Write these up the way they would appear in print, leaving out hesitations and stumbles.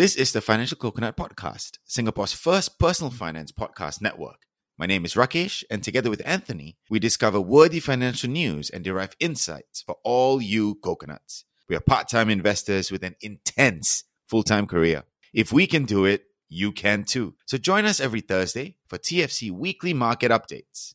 This is the Financial Coconut Podcast, Singapore's first personal finance podcast network. My name is Rakesh, and together with Anthony, we discover worthy financial news and derive insights for all you coconuts. We are part-time investors with an intense full-time career. If we can do it, you can too. So join us every Thursday for TFC Weekly Market Updates.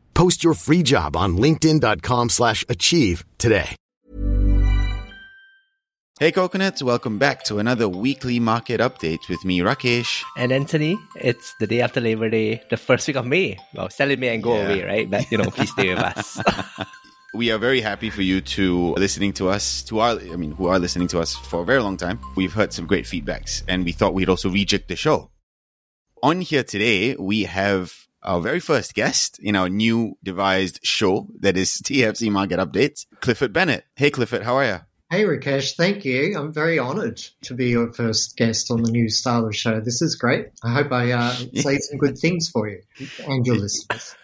Post your free job on linkedin.com/achieve today. Hey Coconuts, welcome back to another weekly market update with me, Rakesh. And Anthony. It's the day after Labor Day, the first week of May. Well, sell it May and go away, right? But, please stay with us. We are very happy for you to listening to us, who are listening to us for a very long time. We've heard some great feedbacks, and we thought we'd also rejig the show. On here today, we have our very first guest in our new devised show that is TFC Market Updates, Clifford Bennett. Hey, Clifford, how are you? Hey, Rakesh, thank you. I'm very honored to be your first guest on the new style of show. This is great. I hope I say some good things for you and your listeners.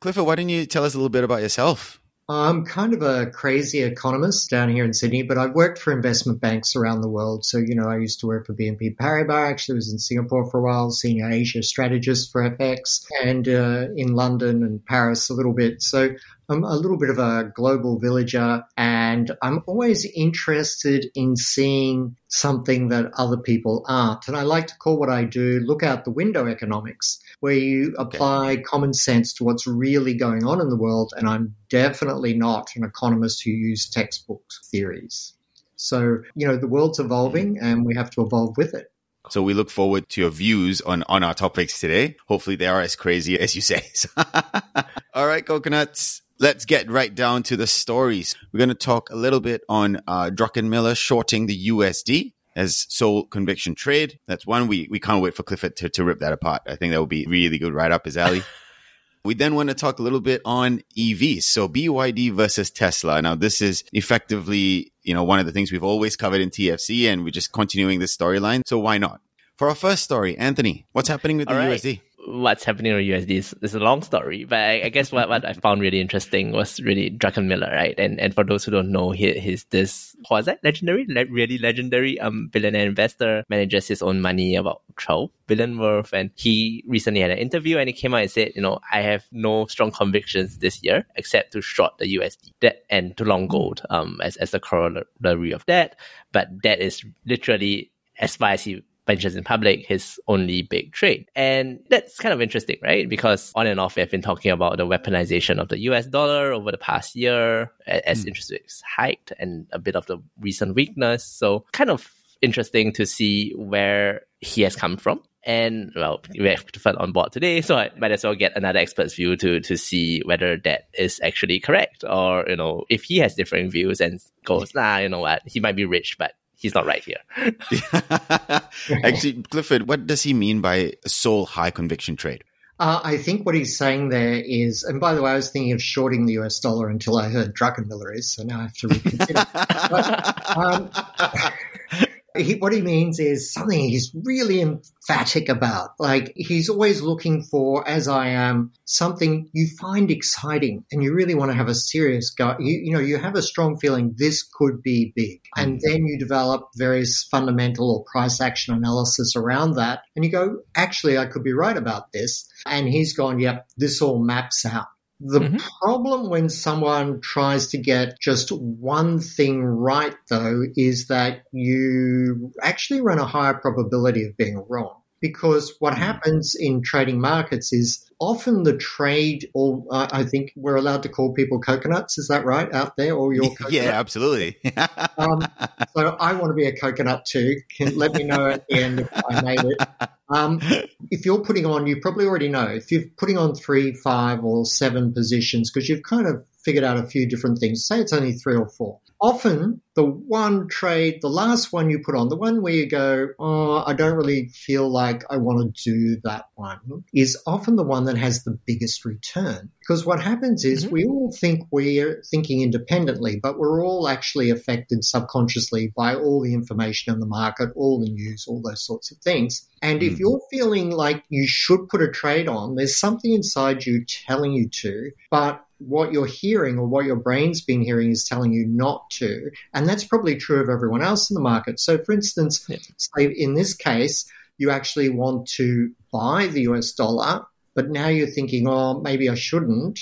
Clifford, why don't you tell us a little bit about yourself? I'm kind of a crazy economist down here in Sydney, but I've worked for investment banks around the world. So, I used to work for BNP Paribas. I actually was in Singapore for a while, senior Asia strategist for APEC, and in London and Paris a little bit. So I'm a little bit of a global villager, and I'm always interested in seeing something that other people aren't. And I like to call what I do look out the window economics, where you apply common sense to what's really going on in the world. And I'm definitely not an economist who uses textbook theories. So, the world's evolving and we have to evolve with it. So we look forward to your views on our topics today. Hopefully they are as crazy as you say. All right, Coconuts. Let's get right down to the stories. We're going to talk a little bit on Druckenmiller shorting the USD as sole conviction trade. That's one. We can't wait for Clifford to rip that apart. I think that will be really good right up his alley. We then want to talk a little bit on EVs. So BYD versus Tesla. Now, this is effectively, one of the things we've always covered in TFC, and we're just continuing this storyline. So why not? For our first story, Anthony, what's happening with USD? What's happening with USD is a long story, but I guess what I found really interesting was really Druckenmiller, right? And for those who don't know, he's this legendary billionaire investor, manages his own money, about 12 billion worth. And he recently had an interview and he came out and said, I have no strong convictions this year except to short the USD and to long gold as the corollary of that. But that is literally, as far as he ventures in public, his only big trade. And that's kind of interesting, right? Because on and off, we have been talking about the weaponization of the US dollar over the past year as interest rates hiked and a bit of the recent weakness. So kind of interesting to see where he has come from. And, we have Clifford on board today, so I might as well get another expert's view to see whether that is actually correct or, if he has different views and goes, he might be rich, but he's not right here. Actually, Clifford, what does he mean by a sole high conviction trade? I think what he's saying there is, and by the way, I was thinking of shorting the US dollar until I heard Druckenmiller is, so now I have to reconsider. But, what he means is something he's really emphatic about. Like, he's always looking for, as I am, something you find exciting and you really want to have a serious go. You have a strong feeling this could be big. And then you develop various fundamental or price action analysis around that. And you go, actually, I could be right about this. And he's gone, yep, this all maps out. The problem when someone tries to get just one thing right, though, is that you actually run a higher probability of being wrong. Because what happens in trading markets is often the trade, or I think we're allowed to call people coconuts, is that right, out there? Or your coconut? Yeah, absolutely. So I want to be a coconut too. Let me know at the end if I made it. If you're putting on, you probably already know, if you're putting on 3, 5 or 7 positions because you've kind of figured out a few different things. Say it's only three or four. Often the one trade, the last one you put on, the one where you go, oh, I don't really feel like I want to do that one, is often the one that has the biggest return. Because what happens is we all think we're thinking independently, but we're all actually affected subconsciously by all the information in the market, all the news, all those sorts of things. And if you're feeling like you should put a trade on, there's something inside you telling you to, but what you're hearing or what your brain's been hearing is telling you not to. And that's probably true of everyone else in the market. So, for instance, say in this case, you actually want to buy the US dollar, but now you're thinking, oh, maybe I shouldn't.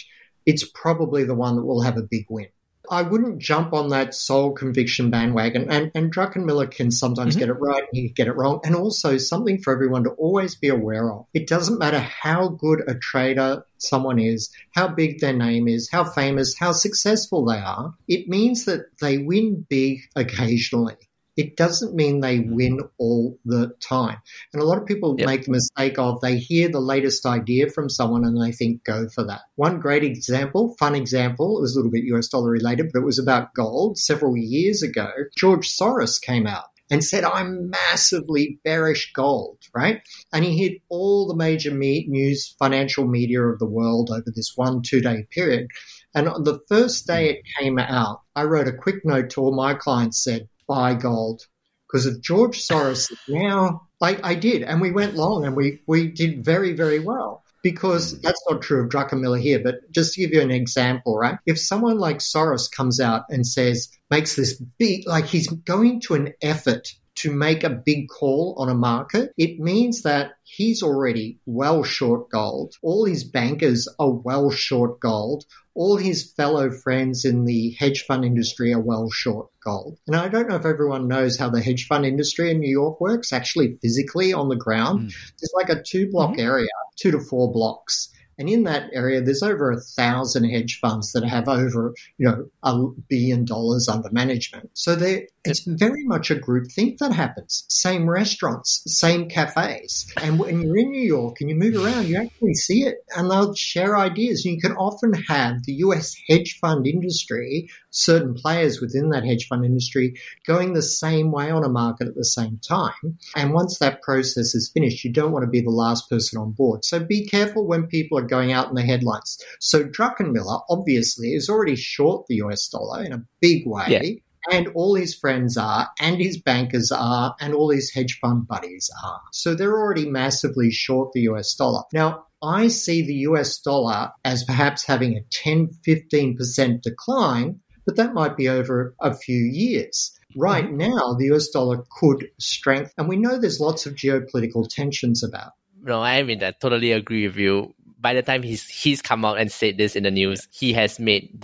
It's probably the one that will have a big win. I wouldn't jump on that sole conviction bandwagon. And Druckenmiller can sometimes get it right, he can get it wrong. And also something for everyone to always be aware of. It doesn't matter how good a trader someone is, how big their name is, how famous, how successful they are. It means that they win big occasionally. It doesn't mean they win all the time. And a lot of people make the mistake of they hear the latest idea from someone and they think go for that. One great example, fun example, it was a little bit US dollar related, but it was about gold. Several years ago, George Soros came out and said, I'm massively bearish gold, right? And he hit all the major news, financial media of the world over this 1-2 day period. And on the first day it came out, I wrote a quick note to all my clients, said, buy gold, because of George Soros now, like I did, and we went long and we did very, very well, because that's not true of Druckenmiller here, but just to give you an example, right? If someone like Soros comes out and says, makes this big, like he's going to an effort to make a big call on a market, it means that he's already well short gold. All his bankers are well short gold. All his fellow friends in the hedge fund industry are well short gold. And I don't know if everyone knows how the hedge fund industry in New York works, actually physically on the ground. There's like a 2-block area, 2 to 4 blocks. And in that area, there's over 1,000 hedge funds that have over, $1 billion under management. So it's very much a group think that happens. Same restaurants, same cafes. And when you're in New York and you move around, you actually see it and they'll share ideas. And you can often have the US hedge fund industry, certain players within that hedge fund industry, going the same way on a market at the same time. And once that process is finished, you don't want to be the last person on board. So be careful when people are going out in the headlines. So Druckenmiller obviously is already short the US dollar in a big way, and all his friends are, and his bankers are, and all his hedge fund buddies are. So they're already massively short the US dollar. Now, I see the US dollar as perhaps having a 10-15% decline, but that might be over a few years. Right now, the US dollar could strengthen, and we know there's lots of geopolitical tensions about. No, I mean, I totally agree with you. By the time he's come out and said this in the news, he has made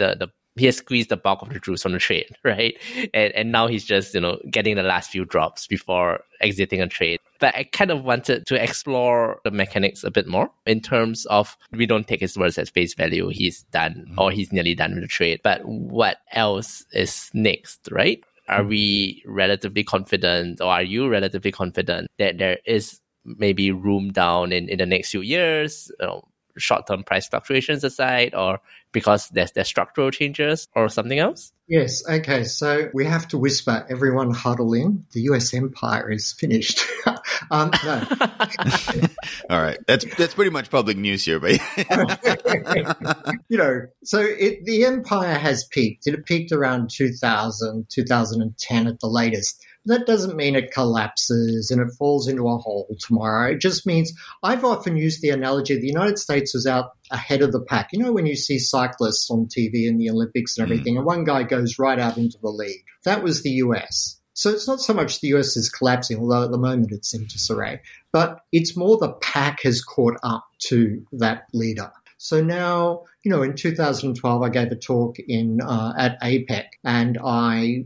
he has squeezed the bulk of the juice on the trade, right? And now he's just, getting the last few drops before exiting a trade. But I kind of wanted to explore the mechanics a bit more in terms of we don't take his words at face value. He's done or he's nearly done with the trade. But what else is next, right? Are we relatively confident, or are you relatively confident that there is maybe room down in the next few years, short-term price fluctuations aside, or because there's structural changes or something else? Yes. Okay. So we have to whisper, everyone huddle in. The US empire is finished. No. All right. That's pretty much public news here, but the empire has peaked. It peaked around 2000, 2010 at the latest. That doesn't mean it collapses and it falls into a hole tomorrow. It just means, I've often used the analogy, the United States was out ahead of the pack. When you see cyclists on TV in the Olympics and everything, and one guy goes right out into the lead. That was the US. So it's not so much the US is collapsing, although at the moment it's in disarray, but it's more the pack has caught up to that leader. So now, in 2012, I gave a talk at APEC, and I,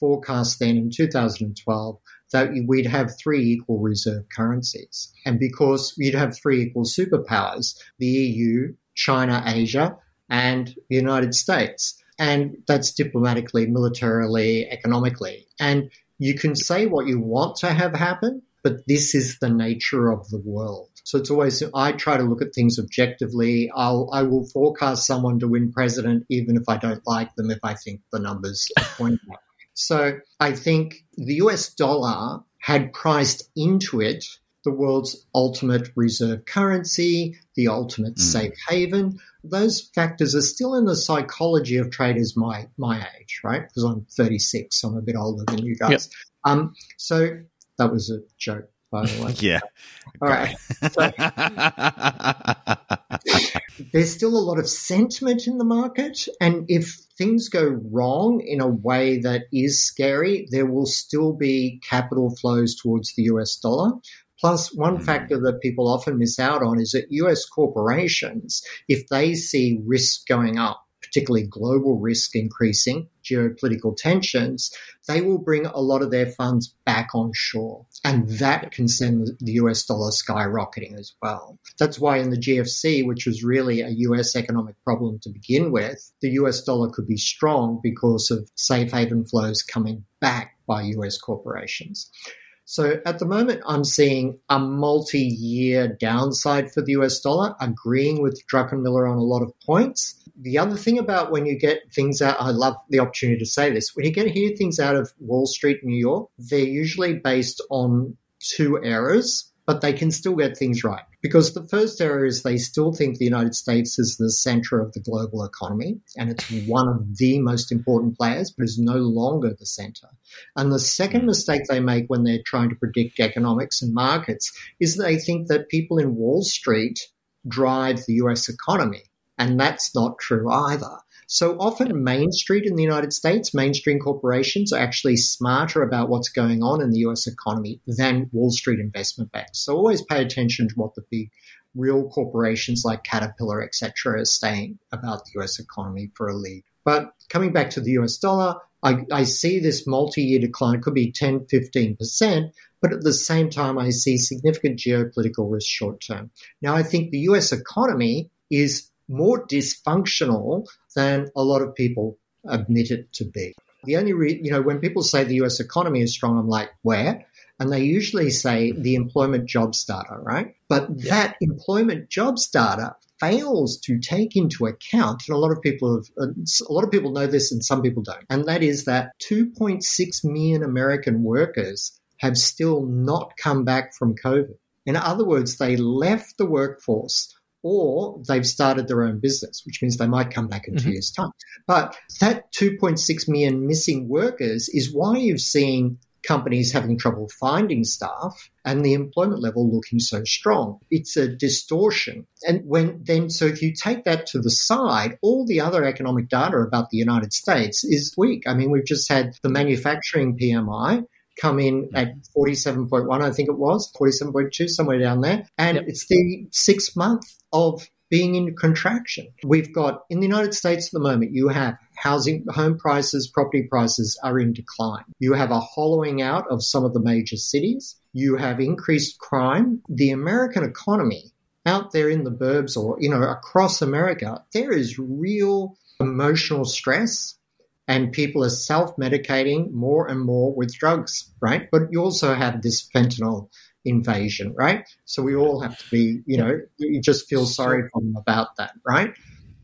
forecast then in 2012 that we'd have 3 equal reserve currencies. And because you'd have 3 equal superpowers, the EU, China, Asia, and the United States. And that's diplomatically, militarily, economically. And you can say what you want to have happen, but this is the nature of the world. So it's always, I try to look at things objectively. I will forecast someone to win president even if I don't like them, if I think the numbers are pointing out. So I think the US dollar had priced into it the world's ultimate reserve currency, the ultimate safe haven. Those factors are still in the psychology of traders my age, right? Because I'm 36, so I'm a bit older than you guys. Yep. So that was a joke, by the way. Yeah. All right. So, there's still a lot of sentiment in the market, and if things go wrong in a way that is scary, there will still be capital flows towards the US dollar. Plus, one factor that people often miss out on is that US corporations, if they see risk going up, particularly global risk increasing, geopolitical tensions, they will bring a lot of their funds back on shore. And that can send the US dollar skyrocketing as well. That's why in the GFC, which was really a US economic problem to begin with, the US dollar could be strong because of safe haven flows coming back by US corporations. So at the moment, I'm seeing a multi-year downside for the US dollar, agreeing with Druckenmiller on a lot of points. The other thing about when you get things out, I love the opportunity to say this, when you hear things out of Wall Street, New York, they're usually based on two errors, but they can still get things right. Because the first error is they still think the United States is the center of the global economy, and it's one of the most important players, but is no longer the center. And the second mistake they make when they're trying to predict economics and markets is they think that people in Wall Street drive the US economy, and that's not true either. So often Main Street in the United States, mainstream corporations are actually smarter about what's going on in the US economy than Wall Street investment banks. So always pay attention to what the big real corporations like Caterpillar, et cetera, are saying about the US economy for a lead. But coming back to the US dollar, I see this multi-year decline. It could be 10, 15%, but at the same time I see significant geopolitical risk short term. Now I think the US economy is more dysfunctional than a lot of people admit it to be. The only when people say the US economy is strong, I'm like, where? And they usually say the employment jobs data, right? But that employment jobs data fails to take into account, and a lot of people know this and some people don't, and that is that 2.6 million American workers have still not come back from COVID. In other words, they left the workforce or they've started their own business, which means they might come back in 2 years' time. But that 2.6 million missing workers is why you've seen companies having trouble finding staff and the employment level looking so strong. It's a distortion. And so if you take that to the side, all the other economic data about the United States is weak. I mean, we've just had the manufacturing PMI come in at 47.1, I think it was, 47.2, somewhere down there. And it's the 6th month of being in contraction. We've got, in the United States at the moment, you have home prices, property prices are in decline. You have a hollowing out of some of the major cities. You have increased crime. The American economy out there in the burbs or, across America, there is real emotional stress. And people are self-medicating more and more with drugs, right? But you also have this fentanyl invasion, right? So we all have to be, you just feel sorry for them about that, right?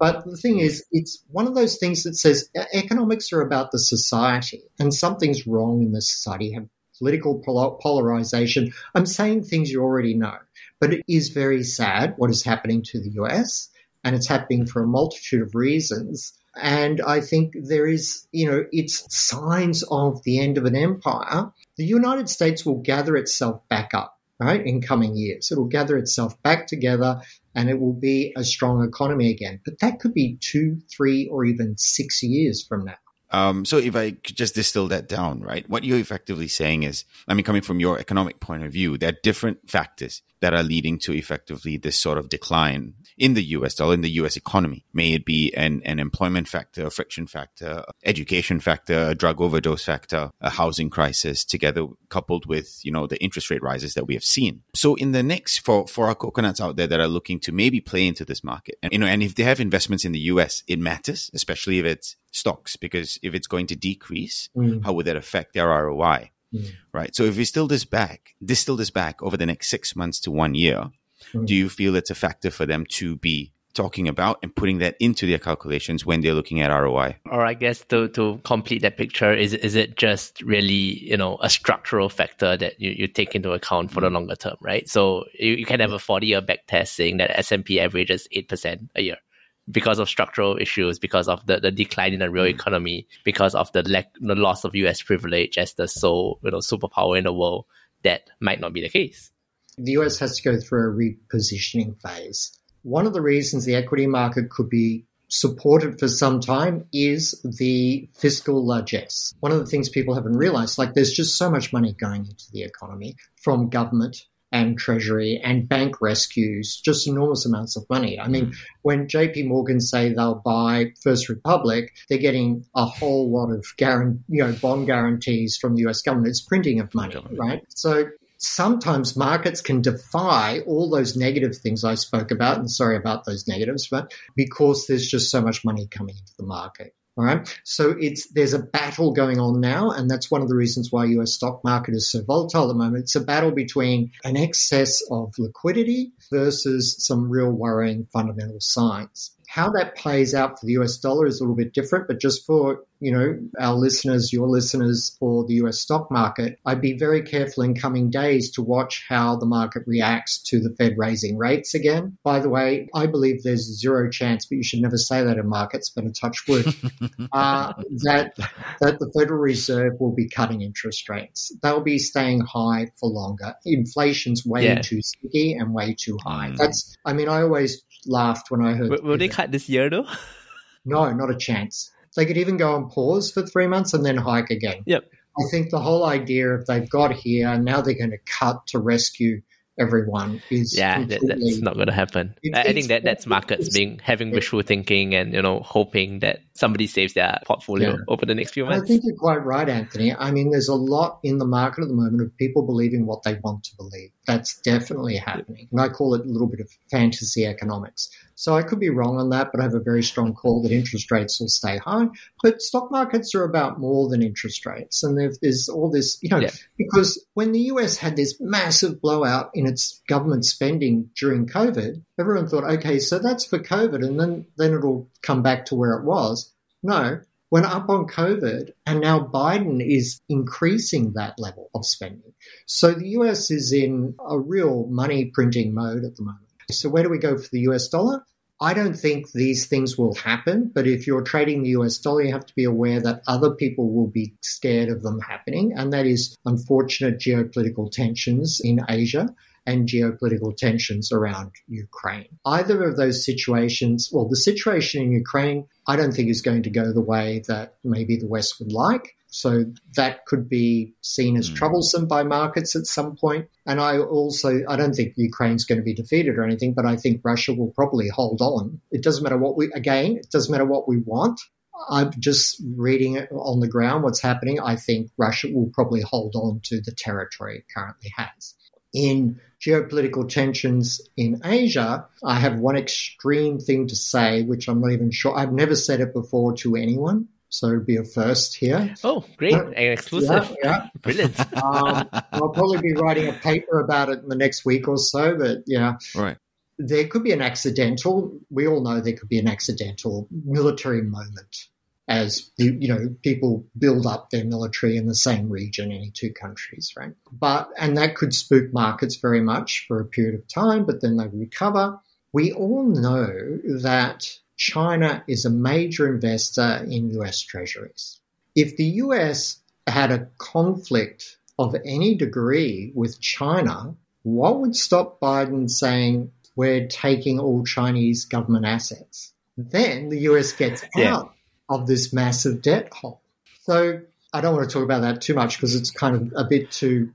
But the thing is, it's one of those things that says economics are about the society and something's wrong in the society. You have political polarization. I'm saying things you already know, but it is very sad what is happening to the US, and it's happening for a multitude of reasons. And I think there is, it's signs of the end of an empire. The United States will gather itself back up, right, in coming years. It will gather itself back together and it will be a strong economy again. But that could be 2, 3, or even 6 years from now. So if I could just distill that down, right, what you're effectively saying is, coming from your economic point of view, there are different factors that are leading to effectively this sort of decline in the US dollar, in the US economy. May it be an employment factor, a friction factor, education factor, a drug overdose factor, a housing crisis, together coupled with, the interest rate rises that we have seen. So in the next, for our coconuts out there that are looking to maybe play into this market, and, and if they have investments in the US, it matters, especially if it's stocks, because if it's going to decrease, how would that affect their ROI? Right. So if we distill this back over the next 6 months to 1 year, do you feel it's a factor for them to be talking about and putting that into their calculations when they're looking at ROI? Or I guess to complete that picture, is it just really, you know, a structural factor that you take into account for the longer term, right? So you can have a 40-year back test saying that S&P averages 8% a year because of structural issues, because of the decline in the real economy, because of the loss of US privilege as the sole, you know, superpower in the world. That might not be the case. The US has to go through a repositioning phase. One of the reasons the equity market could be supported for some time is the fiscal largesse. One of the things people haven't realized, like there's just so much money going into the economy from government and treasury and bank rescues, just enormous amounts of money. I mean, when JP Morgan say they'll buy First Republic, they're getting a whole lot of bond guarantees from the US government. It's printing of money, right? So sometimes markets can defy all those negative things I spoke about, and sorry about those negatives, but because there's just so much money coming into the market. All right. So there's a battle going on now, and that's one of the reasons why US stock market is so volatile at the moment. It's a battle between an excess of liquidity versus some real worrying fundamental signs. How that plays out for the US dollar is a little bit different, but just for, our listeners, your listeners, or the US stock market, I'd be very careful in coming days to watch how the market reacts to the Fed raising rates again. By the way, I believe there's zero chance, but you should never say that in markets, but a touch wood, that the Federal Reserve will be cutting interest rates. They'll be staying high for longer. Inflation's way too sticky and way too high. I always laughed when I heard. Will they cut this year though? No, not a chance. They could even go on pause for 3 months and then hike again. Yep. I think the whole idea of they've got here and now they're going to cut to rescue everyone is that's not going to happen. I think that's markets having wishful thinking and hoping that somebody saves their portfolio over the next few months. I think you're quite right, Anthony. I mean, there's a lot in the market at the moment of people believing what they want to believe. That's definitely happening, and I call it a little bit of fantasy economics. So I could be wrong on that, but I have a very strong call that interest rates will stay high. But stock markets are about more than interest rates, and there's all this, because when the US had this massive blowout in its government spending during COVID, everyone thought, okay, so that's for COVID, and then it'll come back to where it was. No, went up on COVID, and now Biden is increasing that level of spending. So the US is in a real money printing mode at the moment. So where do we go for the US dollar? I don't think these things will happen, but if you're trading the US dollar, you have to be aware that other people will be scared of them happening, and that is unfortunate geopolitical tensions in Asia and geopolitical tensions around Ukraine. Either of those situations, well, the situation in Ukraine, I don't think is going to go the way that maybe the West would like. So that could be seen as troublesome by markets at some point. And I don't think Ukraine's going to be defeated or anything, but I think Russia will probably hold on. It doesn't matter what we want. I'm just reading it on the ground, what's happening. I think Russia will probably hold on to the territory it currently has. In geopolitical tensions in Asia, I have one extreme thing to say, which I'm not even sure. I've never said it before to anyone, so it'll be a first here. Oh, great. An exclusive. Yeah. Brilliant. I'll probably be writing a paper about it in the next week or so, but yeah. Right. There could be an accidental. We all know there could be an accidental military moment as, people build up their military in the same region, any two countries, right? And that could spook markets very much for a period of time, but then they recover. We all know that China is a major investor in US treasuries. If the US had a conflict of any degree with China, what would stop Biden saying, we're taking all Chinese government assets? Then the US gets out of this massive debt hole. So I don't want to talk about that too much because it's kind of a bit too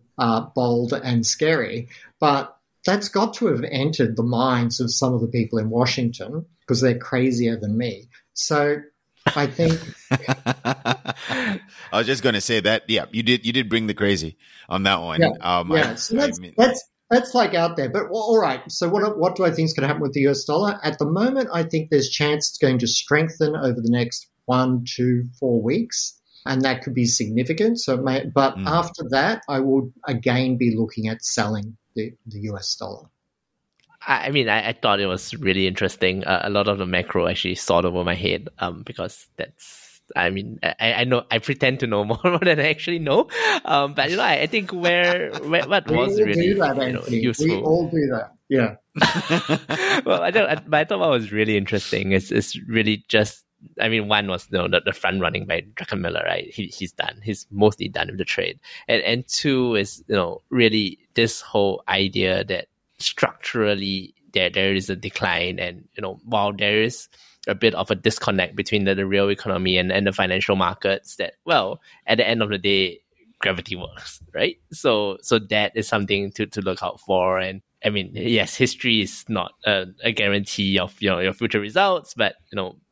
bold and scary, but that's got to have entered the minds of some of the people in Washington because they're crazier than me. So I think I was just going to say that, you did bring the crazy on that one. So that's like out there. But all right, so what do I think is going to happen with the US dollar? At the moment, I think there's chance it's going to strengthen over the next 1 to 4 weeks, and that could be significant. So it may, but after that, I will again be looking at selling the US dollar. I mean, I thought it was really interesting. A lot of the macro actually soared over my head because that's, I mean, I know, I pretend to know more than I actually know. But, you know, I think where what was really useful. We all do that. Yeah. Well, I thought what was really interesting is really just, I mean, one was the front running by Druckenmiller, right? He's done. He's mostly done with the trade. And two is, really this whole idea that structurally there is a decline, and while there is a bit of a disconnect between the real economy and the financial markets, that at the end of the day, gravity works, right? So that is something to look out for. And I mean, yes, history is not a guarantee of your future results, but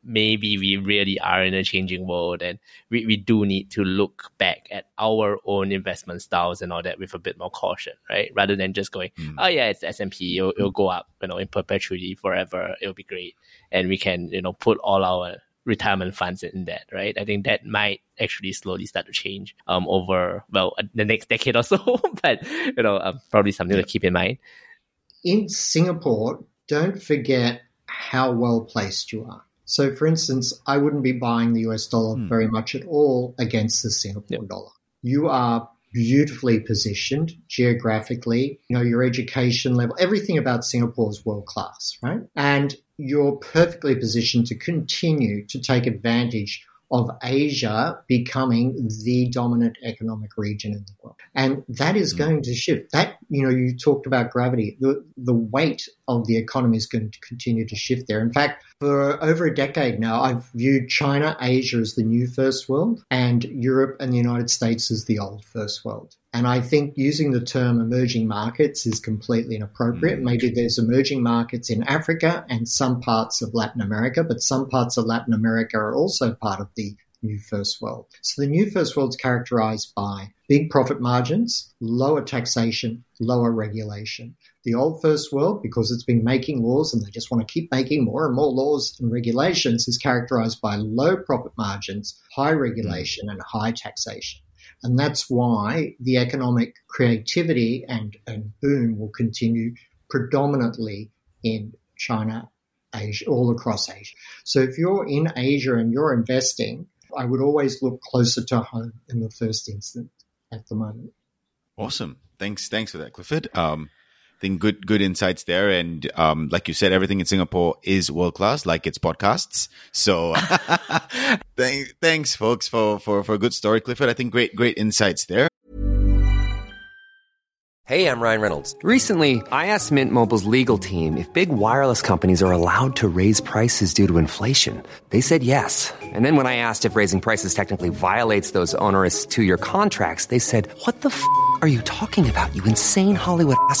maybe we really are in a changing world, and we do need to look back at our own investment styles and all that with a bit more caution, right? Rather than just going, oh yeah, it's S&P, it'll go up, in perpetuity forever, it'll be great, and we can put all our retirement funds in that, right? I think that might actually slowly start to change over the next decade or so, but probably something to keep in mind. In Singapore, don't forget how well-placed you are. So, for instance, I wouldn't be buying the US dollar very much at all against the Singapore dollar. You are beautifully positioned geographically. Your education level, everything about Singapore is world-class, right? And you're perfectly positioned to continue to take advantage of Asia becoming the dominant economic region in the world. And that is going to shift. That, you talked about gravity. The weight of the economy is going to continue to shift there. In fact, for over a decade now, I've viewed China, Asia as the new first world, and Europe and the United States as the old first world. And I think using the term emerging markets is completely inappropriate. Maybe there's emerging markets in Africa and some parts of Latin America, but some parts of Latin America are also part of the new first world. So the new first world is characterized by big profit margins, lower taxation, lower regulation. The old first world, because it's been making laws and they just want to keep making more and more laws and regulations, is characterized by low profit margins, high regulation, and high taxation. And that's why the economic creativity and boom will continue predominantly in China, Asia, all across Asia. So if you're in Asia and you're investing, I would always look closer to home in the first instance at the moment. Awesome. Thanks for that, Clifford. I think good insights there. And like you said, everything in Singapore is world-class, like its podcasts. So thanks, folks, for a good story, Clifford. I think great insights there. Hey, I'm Ryan Reynolds. Recently, I asked Mint Mobile's legal team if big wireless companies are allowed to raise prices due to inflation. They said yes. And then when I asked if raising prices technically violates those onerous two-year contracts, they said, what the f*** are you talking about, you insane Hollywood ass?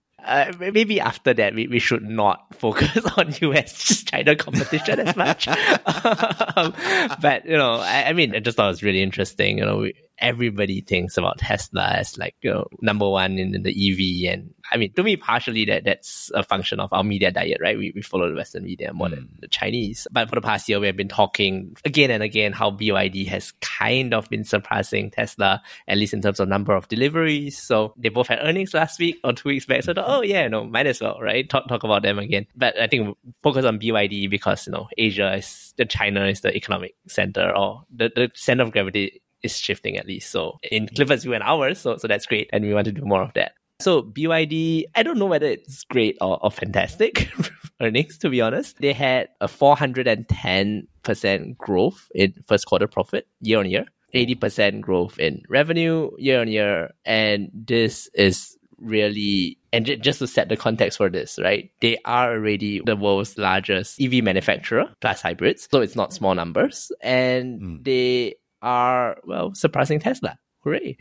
Maybe after that, we should not focus on US-China competition as much. But, I mean, I just thought it was really interesting. Everybody thinks about Tesla as like, number one in the EV. And I mean, to me, partially that's a function of our media diet, right? We follow the Western media more than the Chinese. But for the past year, we have been talking again and again how BYD has kind of been surpassing Tesla, at least in terms of number of deliveries. So they both had earnings last week or 2 weeks back. So might as well, right? Talk about them again. But I think focus on BYD because, Asia is, China is the economic center, or the center of gravity is shifting, at least. So in Clifford's view and ours, so that's great. And we want to do more of that. So BYD, I don't know whether it's great or fantastic earnings, to be honest. They had a 410% growth in first quarter profit year on year, 80% growth in revenue year on year. And this is really, and just to set the context for this, right? They are already the world's largest EV manufacturer, plus hybrids. So it's not small numbers. And they are, surpassing Tesla. Hooray.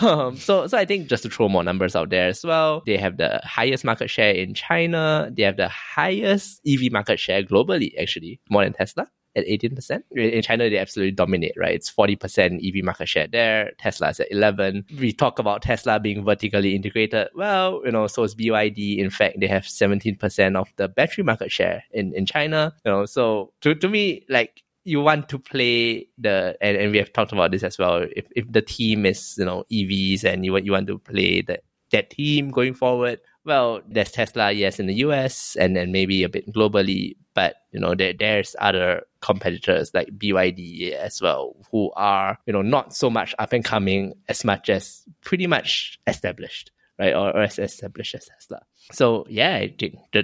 So I think just to throw more numbers out there as well, they have the highest market share in China. They have the highest EV market share globally, actually, more than Tesla. at 18%. In China, they absolutely dominate, right? It's 40% EV market share there. Tesla's at 11. We talk about Tesla being vertically integrated. Well, you know, so is BYD. In fact, they have 17% of the battery market share in China. You know, so to me, like, you want to play the, and we have talked about this as well. If the team is, you know, EVs and you want to play that team going forward, well, there's Tesla, yes, in the US and then maybe a bit globally, but, you know, there's other competitors like BYD as well, who are, you know, not so much up and coming as much as pretty much established, right? Or as established as Tesla. So yeah, I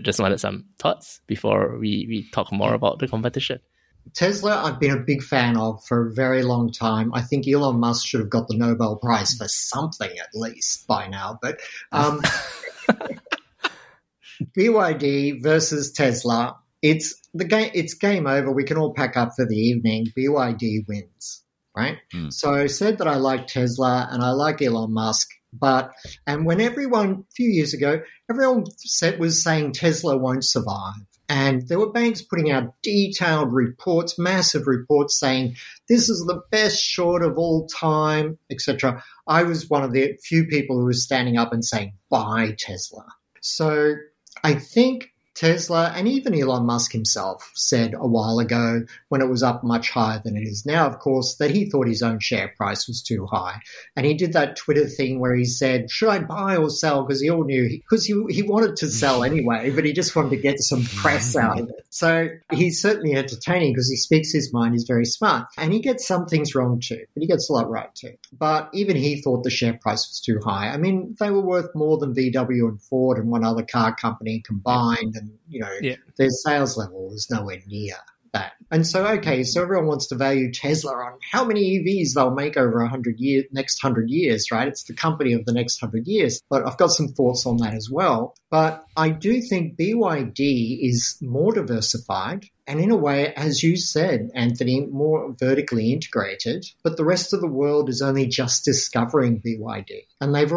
just wanted some thoughts before we talk more about the competition. Tesla, I've been a big fan of for a very long time. I think Elon Musk should have got the Nobel Prize for something at least by now. But BYD versus Tesla, it's game over. We can all pack up for the evening. BYD wins, right? Mm. So I said that I like Tesla and I like Elon Musk. And when everyone, a few years ago, everyone was saying Tesla won't survive. And there were banks putting out detailed reports, massive reports saying this is the best short of all time, etc. I was one of the few people who was standing up and saying, buy Tesla. So I think Tesla and even Elon Musk himself said a while ago when it was up much higher than it is now, of course, that he thought his own share price was too high. And he did that Twitter thing where he said, should I buy or sell? Because he all knew, because he wanted to sell anyway, but he just wanted to get some press out of it. So he's certainly entertaining because he speaks his mind, he's very smart. And he gets some things wrong too, but he gets a lot right too. But even he thought the share price was too high. I mean, they were worth more than VW and Ford and one other car company combined. And, you know, Their sales level is nowhere near that. And so, so everyone wants to value Tesla on how many EVs they'll make over 100 years, right? It's the company of the next 100 years. But I've got some thoughts on that as well. But I do think BYD is more diversified and in a way, as you said, Anthony, more vertically integrated. But the rest of the world is only just discovering BYD. And they've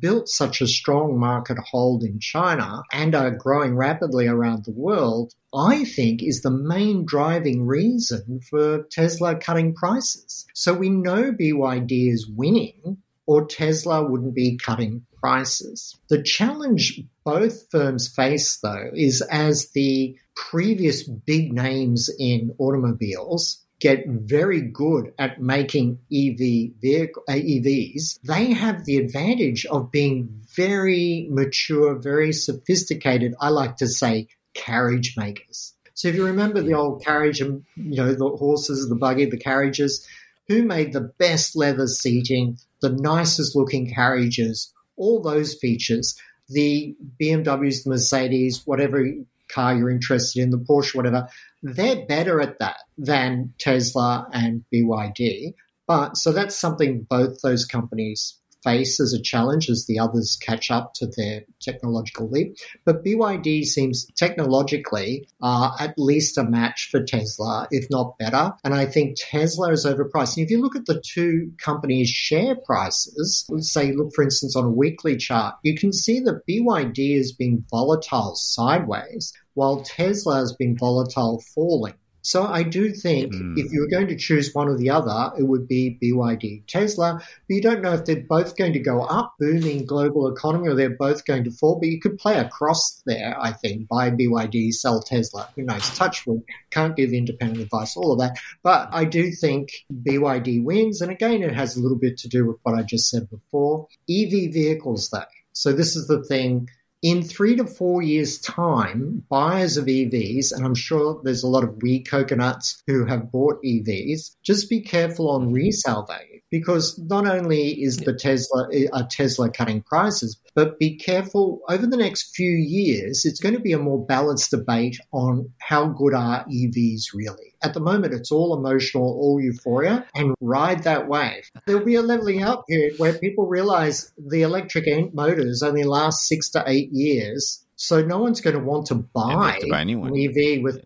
built such a strong market hold in China and are growing rapidly around the world, I think is the main driving reason for Tesla cutting prices. So we know BYD is winning or Tesla wouldn't be cutting prices. The challenge both firms face, though, is as the previous big names in automobiles get very good at making EVs, they have the advantage of being very mature, very sophisticated, I like to say, carriage makers. So if you remember the old carriage and, you know, the horses, the buggy, the carriages, who made the best leather seating, the nicest looking carriages, all those features, the BMWs, the Mercedes, whatever car you're interested in, the Porsche, whatever, they're better at that than Tesla and BYD. But so that's something both those companies face as a challenge as the others catch up to their technological leap. But BYD seems technologically at least a match for Tesla, if not better. And I think Tesla is overpriced. And if you look at the two companies' share prices, let's say you look, for instance, on a weekly chart, you can see that BYD has been volatile sideways, while Tesla has been volatile falling. So I do think if you were going to choose one or the other, it would be BYD, Tesla. But you don't know if they're both going to go up, booming global economy, or they're both going to fall. But you could play across there, I think, buy BYD, sell Tesla. Who knows? Touch wood. Can't give independent advice, all of that. But I do think BYD wins. And again, it has a little bit to do with what I just said before. EV vehicles, though. So this is the thing. In 3 to 4 years' time, buyers of EVs, and I'm sure there's a lot of wee coconuts who have bought EVs, just be careful on resale value because not only is Tesla cutting prices, but be careful over the next few years, it's going to be a more balanced debate on how good are EVs really. At the moment, it's all emotional, all euphoria, and ride that wave. There'll be a leveling out period where people realize the electric motors only last 6 to 8 years So no one's going to want to buy an EV with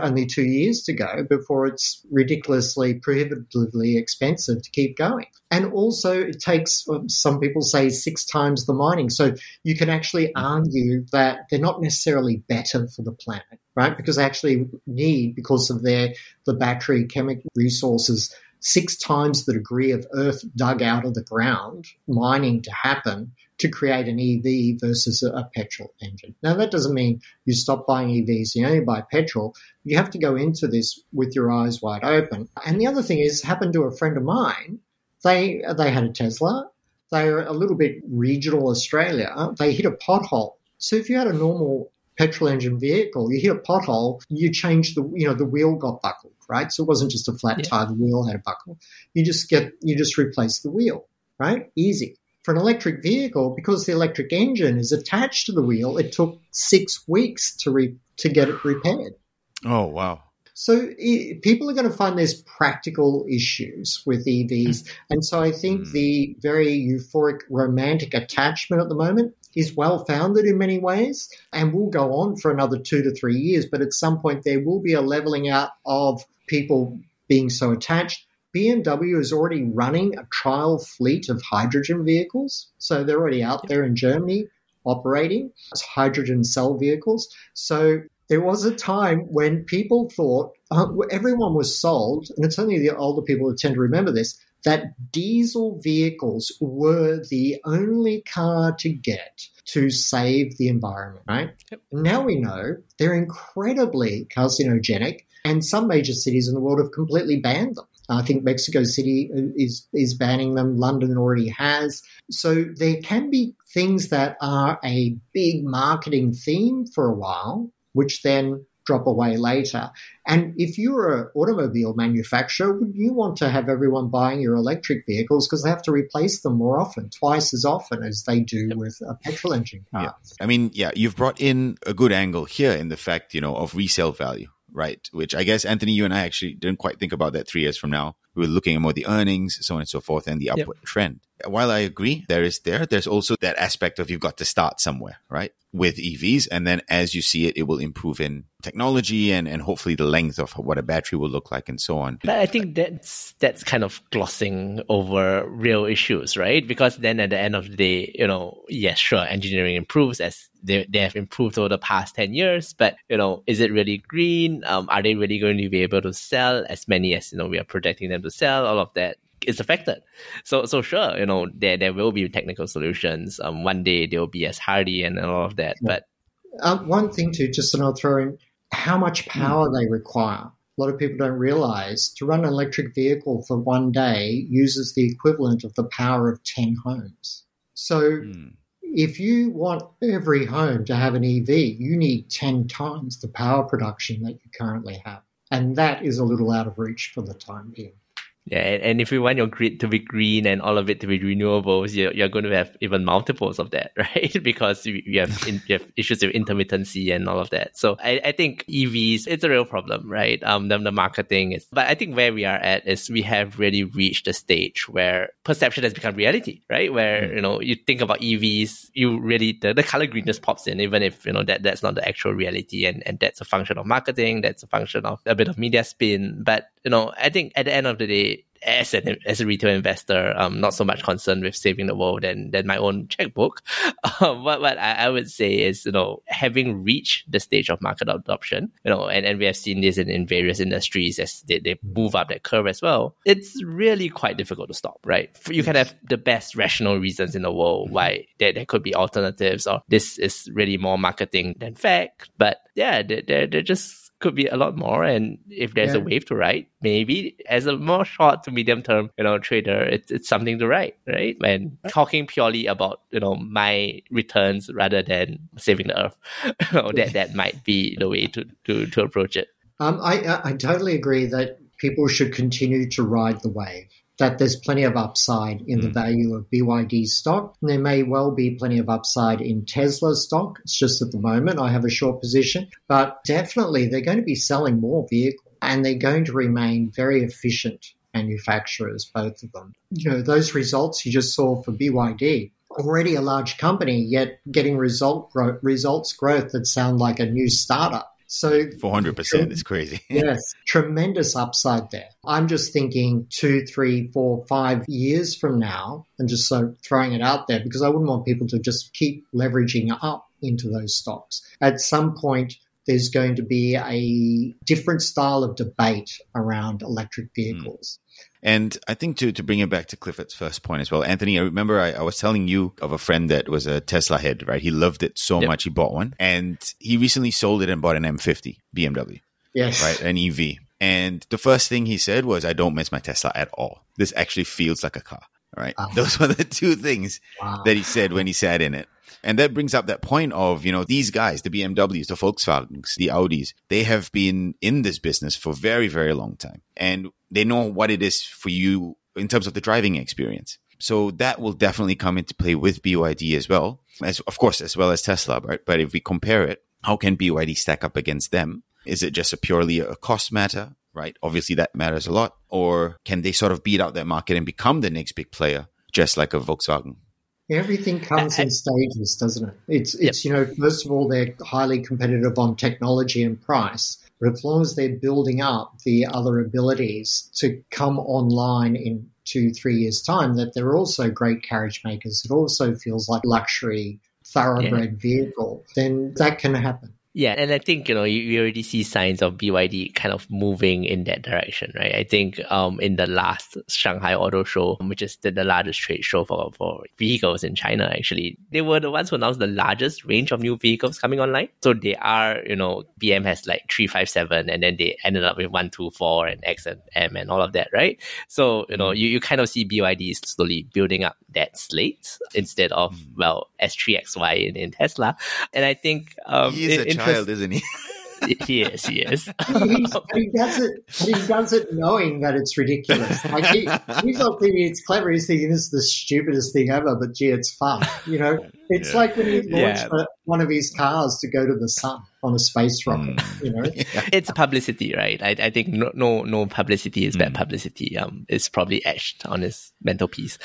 only 2 years to go before it's ridiculously, prohibitively expensive to keep going. And also it takes, some people say, 6 times the mining. So you can actually argue that they're not necessarily better for the planet, right? Because they actually need, because of the battery chemical resources, 6 times the degree of earth dug out of the ground, mining to happen, to create an EV versus a petrol engine. Now, that doesn't mean you stop buying EVs, you only buy petrol. You have to go into this with your eyes wide open. And the other thing is, happened to a friend of mine. They had a Tesla. They were a little bit regional Australia. They hit a pothole. So if you had a normal petrol engine vehicle, you hit a pothole, you change the wheel got buckled, right? So it wasn't just a flat tire, the wheel had a buckle. You just replace the wheel, right? Easy. For an electric vehicle, because the electric engine is attached to the wheel, it took 6 weeks to get it repaired. Oh, wow. So people are going to find there's practical issues with EVs. And so I think the very euphoric romantic attachment at the moment is well-founded in many ways and will go on for another 2 to 3 years. But at some point, there will be a leveling out of people being so attached. BMW is already running a trial fleet of hydrogen vehicles. So they're already out there in Germany operating as hydrogen cell vehicles. So there was a time when people thought, everyone was sold, and it's only the older people who tend to remember this, that diesel vehicles were the only car to get to save the environment, right? Yep. Now we know they're incredibly carcinogenic, and some major cities in the world have completely banned them. I think Mexico City is banning them. London already has. So there can be things that are a big marketing theme for a while, which then drop away later. And if you're an automobile manufacturer, you want to have everyone buying your electric vehicles because they have to replace them more often, twice as often as they do with a petrol engine car. Yeah. I mean, you've brought in a good angle here in the fact, of resale value, right? Which I guess, Anthony, you and I actually didn't quite think about that 3 years from now. We were looking at more the earnings, so on and so forth, and the upward trend. While I agree, there's also that aspect of you've got to start somewhere, right? With EVs. And then as you see it, it will improve in technology and hopefully the length of what a battery will look like and so on. But I think that's kind of glossing over real issues, right? Because then at the end of the day, engineering improves as they have improved over the past 10 years. But, is it really green? Are they really going to be able to sell as many as, we are projecting them to sell? All of that is affected. So sure, there will be technical solutions. One day they'll be as hardy and all of that. But one thing too, just and I'll throw in, how much power they require. A lot of people don't realize to run an electric vehicle for one day uses the equivalent of the power of 10 homes. So if you want every home to have an EV, you need 10 times the power production that you currently have. And that is a little out of reach for the time being. Yeah, and if we want your grid to be green and all of it to be renewables, you're going to have even multiples of that, right? Because you have issues with intermittency and all of that. So I think EVs, it's a real problem, right? The marketing is, but I think where we are at is we have really reached a stage where perception has become reality, right? Where you think about EVs, you really the color green just pops in, even if that's not the actual reality, and that's a function of marketing, that's a function of a bit of media spin, but I think at the end of the day. As a retail investor, I'm not so much concerned with saving the world than my own checkbook. What I would say is, having reached the stage of market adoption, and we have seen this in various industries as they move up that curve as well, it's really quite difficult to stop, right? You can have the best rational reasons in the world why there could be alternatives or this is really more marketing than fact. But yeah, they're just could be a lot more, and if there's a wave to ride, maybe as a more short to medium term trader, it's something to ride, right? And talking purely about my returns rather than saving the earth, that might be the way to approach it. I totally agree that people should continue to ride the wave, that there's plenty of upside in the value of BYD stock. And there may well be plenty of upside in Tesla stock. It's just at the moment I have a short position. But definitely they're going to be selling more vehicles and they're going to remain very efficient manufacturers, both of them. Those results you just saw for BYD already a large company, yet getting results growth that sound like a new startup. So 400% is crazy. Yes, tremendous upside there. I'm just thinking 2, 3, 4, 5 years from now and just sort of throwing it out there because I wouldn't want people to just keep leveraging up into those stocks. At some point, there's going to be a different style of debate around electric vehicles. And I think to bring it back to Clifford's first point as well, Anthony, I remember I was telling you of a friend that was a Tesla head, right? He loved it so much, he bought one. And he recently sold it and bought an M50 BMW, right? An EV. And the first thing he said was, I don't miss my Tesla at all. This actually feels like a car, right? Those were the two things that he said when he sat in it. And that brings up that point of, you know, these guys, the BMWs, the Volkswagens, the Audis, they have been in this business for very, very long time. And they know what it is for you in terms of the driving experience. So that will definitely come into play with BYD as well, as of course, as well as Tesla, right? But if we compare it, how can BYD stack up against them? Is it just purely a cost matter, right? Obviously, that matters a lot. Or can they sort of beat out that market and become the next big player, just like a Volkswagen? Everything comes in stages, doesn't it? It's you know, first of all, they're highly competitive on technology and price, but as long as they're building up the other abilities to come online in 2-3 years' time, that they're also great carriage makers. It also feels like luxury thoroughbred vehicle. Then that can happen. Yeah, and I think, you know, you already see signs of BYD kind of moving in that direction, right? I think in the last Shanghai Auto Show, which is the largest trade show for vehicles in China, actually, they were the ones who announced the largest range of new vehicles coming online. So they are, you know, BM has like 357, and then they ended up with 124 and X and M and all of that, right? So, you know, you kind of see BYD slowly building up that slate instead of, well, S3XY in Tesla. And I think... child, isn't he? Yes. He does it knowing that it's ridiculous. Like he's not thinking it's clever. He's thinking this is the stupidest thing ever, but gee, it's fun. You know, it's like when he launched one of his cars to go to the sun on a space rocket. You know, it's publicity, right? I think no publicity is bad publicity. It's probably etched on his mental piece.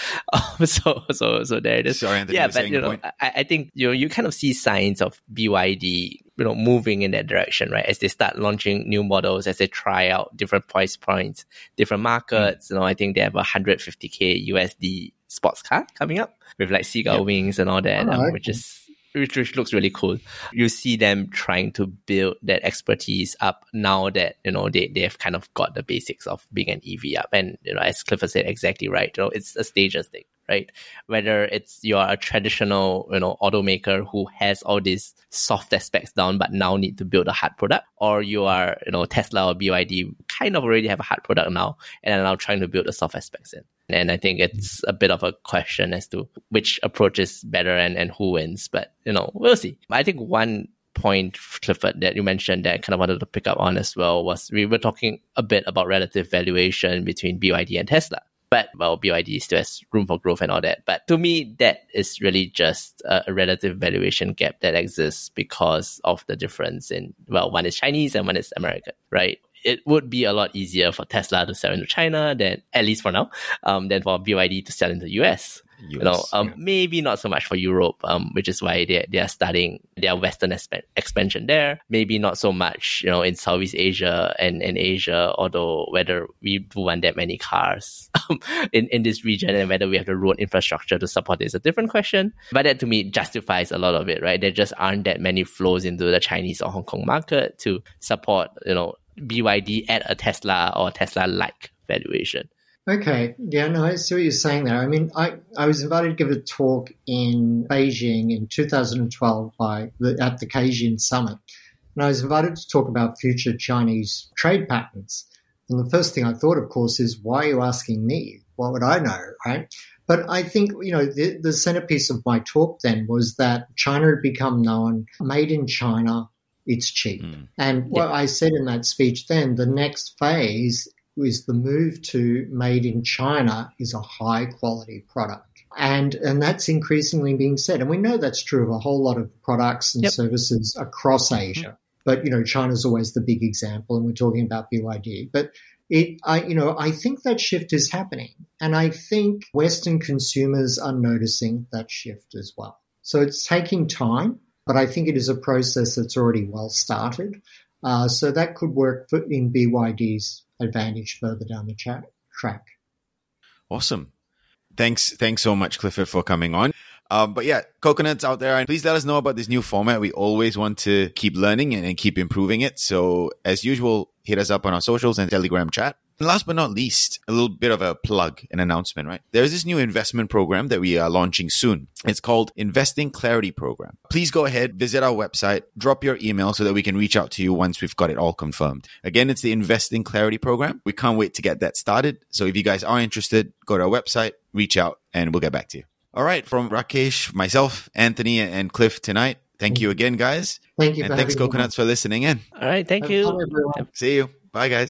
So there it is. Sorry, Anthony, but you know, I think you kind of see signs of BYD, you know, moving in that direction, right? As they start launching new models, as they try out different price points, different markets. You know, I think they have a $150,000 sports car coming up with like seagull wings and all that, which looks really cool. You see them trying to build that expertise up now that, you know, they have kind of got the basics of being an EV up. And, you know, as Clifford said, exactly right. You know, it's a stages thing, right? Whether it's you're a traditional, you know, automaker who has all these soft aspects down but now need to build a hard product, or you are, you know, Tesla or BYD kind of already have a hard product now and are now trying to build the soft aspects in. And I think it's a bit of a question as to which approach is better and who wins. But, you know, we'll see. I think one point, Clifford, that you mentioned that I kind of wanted to pick up on as well was we were talking a bit about relative valuation between BYD and Tesla. But, well, BYD still has room for growth and all that. But to me, that is really just a relative valuation gap that exists because of the difference in, well, one is Chinese and one is American, right? It would be a lot easier for Tesla to sell into China than, at least for now, than for BYD to sell into the US. You know, maybe not so much for Europe, which is why they are starting their Western expansion there. Maybe not so much, you know, in Southeast Asia and Asia, although whether we do want that many cars in this region and whether we have the road infrastructure to support it is a different question. But that to me justifies a lot of it, right? There just aren't that many flows into the Chinese or Hong Kong market to support, you know, BYD at a Tesla or Tesla-like valuation. Okay. Yeah, no, I see what you're saying there. I mean, I was invited to give a talk in Beijing in 2012 at the Keynesian Summit. And I was invited to talk about future Chinese trade patterns. And the first thing I thought, of course, is why are you asking me? What would I know, right? But I think, you know, the centerpiece of my talk then was that China had become known, made in China, it's cheap. And what I said in that speech then, the next phase is the move to made in China is a high quality product. And that's increasingly being said. And we know that's true of a whole lot of products and services across Asia. But, you know, China's always the big example, and we're talking about BYD. But I think that shift is happening, and I think Western consumers are noticing that shift as well. So it's taking time, but I think it is a process that's already well started. So that could work in BYD's advantage further down the track. Awesome. Thanks so much, Clifford, for coming on. But yeah, coconuts out there, please let us know about this new format. We always want to keep learning and keep improving it. So as usual, hit us up on our socials and Telegram chat. And last but not least, a little bit of a plug, an announcement, right? There is this new investment program that we are launching soon. It's called Investing Clarity Program. Please go ahead, visit our website, drop your email so that we can reach out to you once we've got it all confirmed. Again, it's the Investing Clarity Program. We can't wait to get that started. So if you guys are interested, go to our website, reach out, and we'll get back to you. All right, from Rakesh, myself, Anthony, and Cliff tonight, thank you again, guys. Thank you. And thanks, Coconuts, for listening in. All right, thank you. See you. Bye, guys.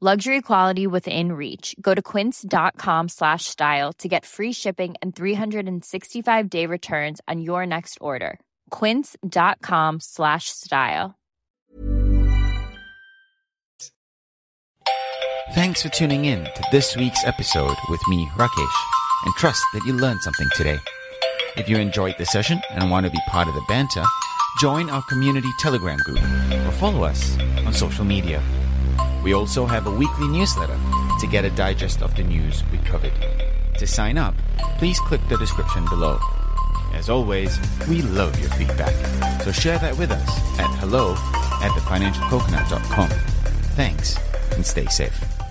Luxury quality within reach. Go to quince.com/style to get free shipping and 365-day returns on your next order. Quince.com/style. Thanks for tuning in to this week's episode with me, Rakesh, and trust that you learned something today. If you enjoyed the session and want to be part of the banter, join our community Telegram group or follow us on social media. We also have a weekly newsletter to get a digest of the news we covered. To sign up, please click the description below. As always, we love your feedback, so share that with us at hello@thefinancialcoconut.com. Thanks, and stay safe.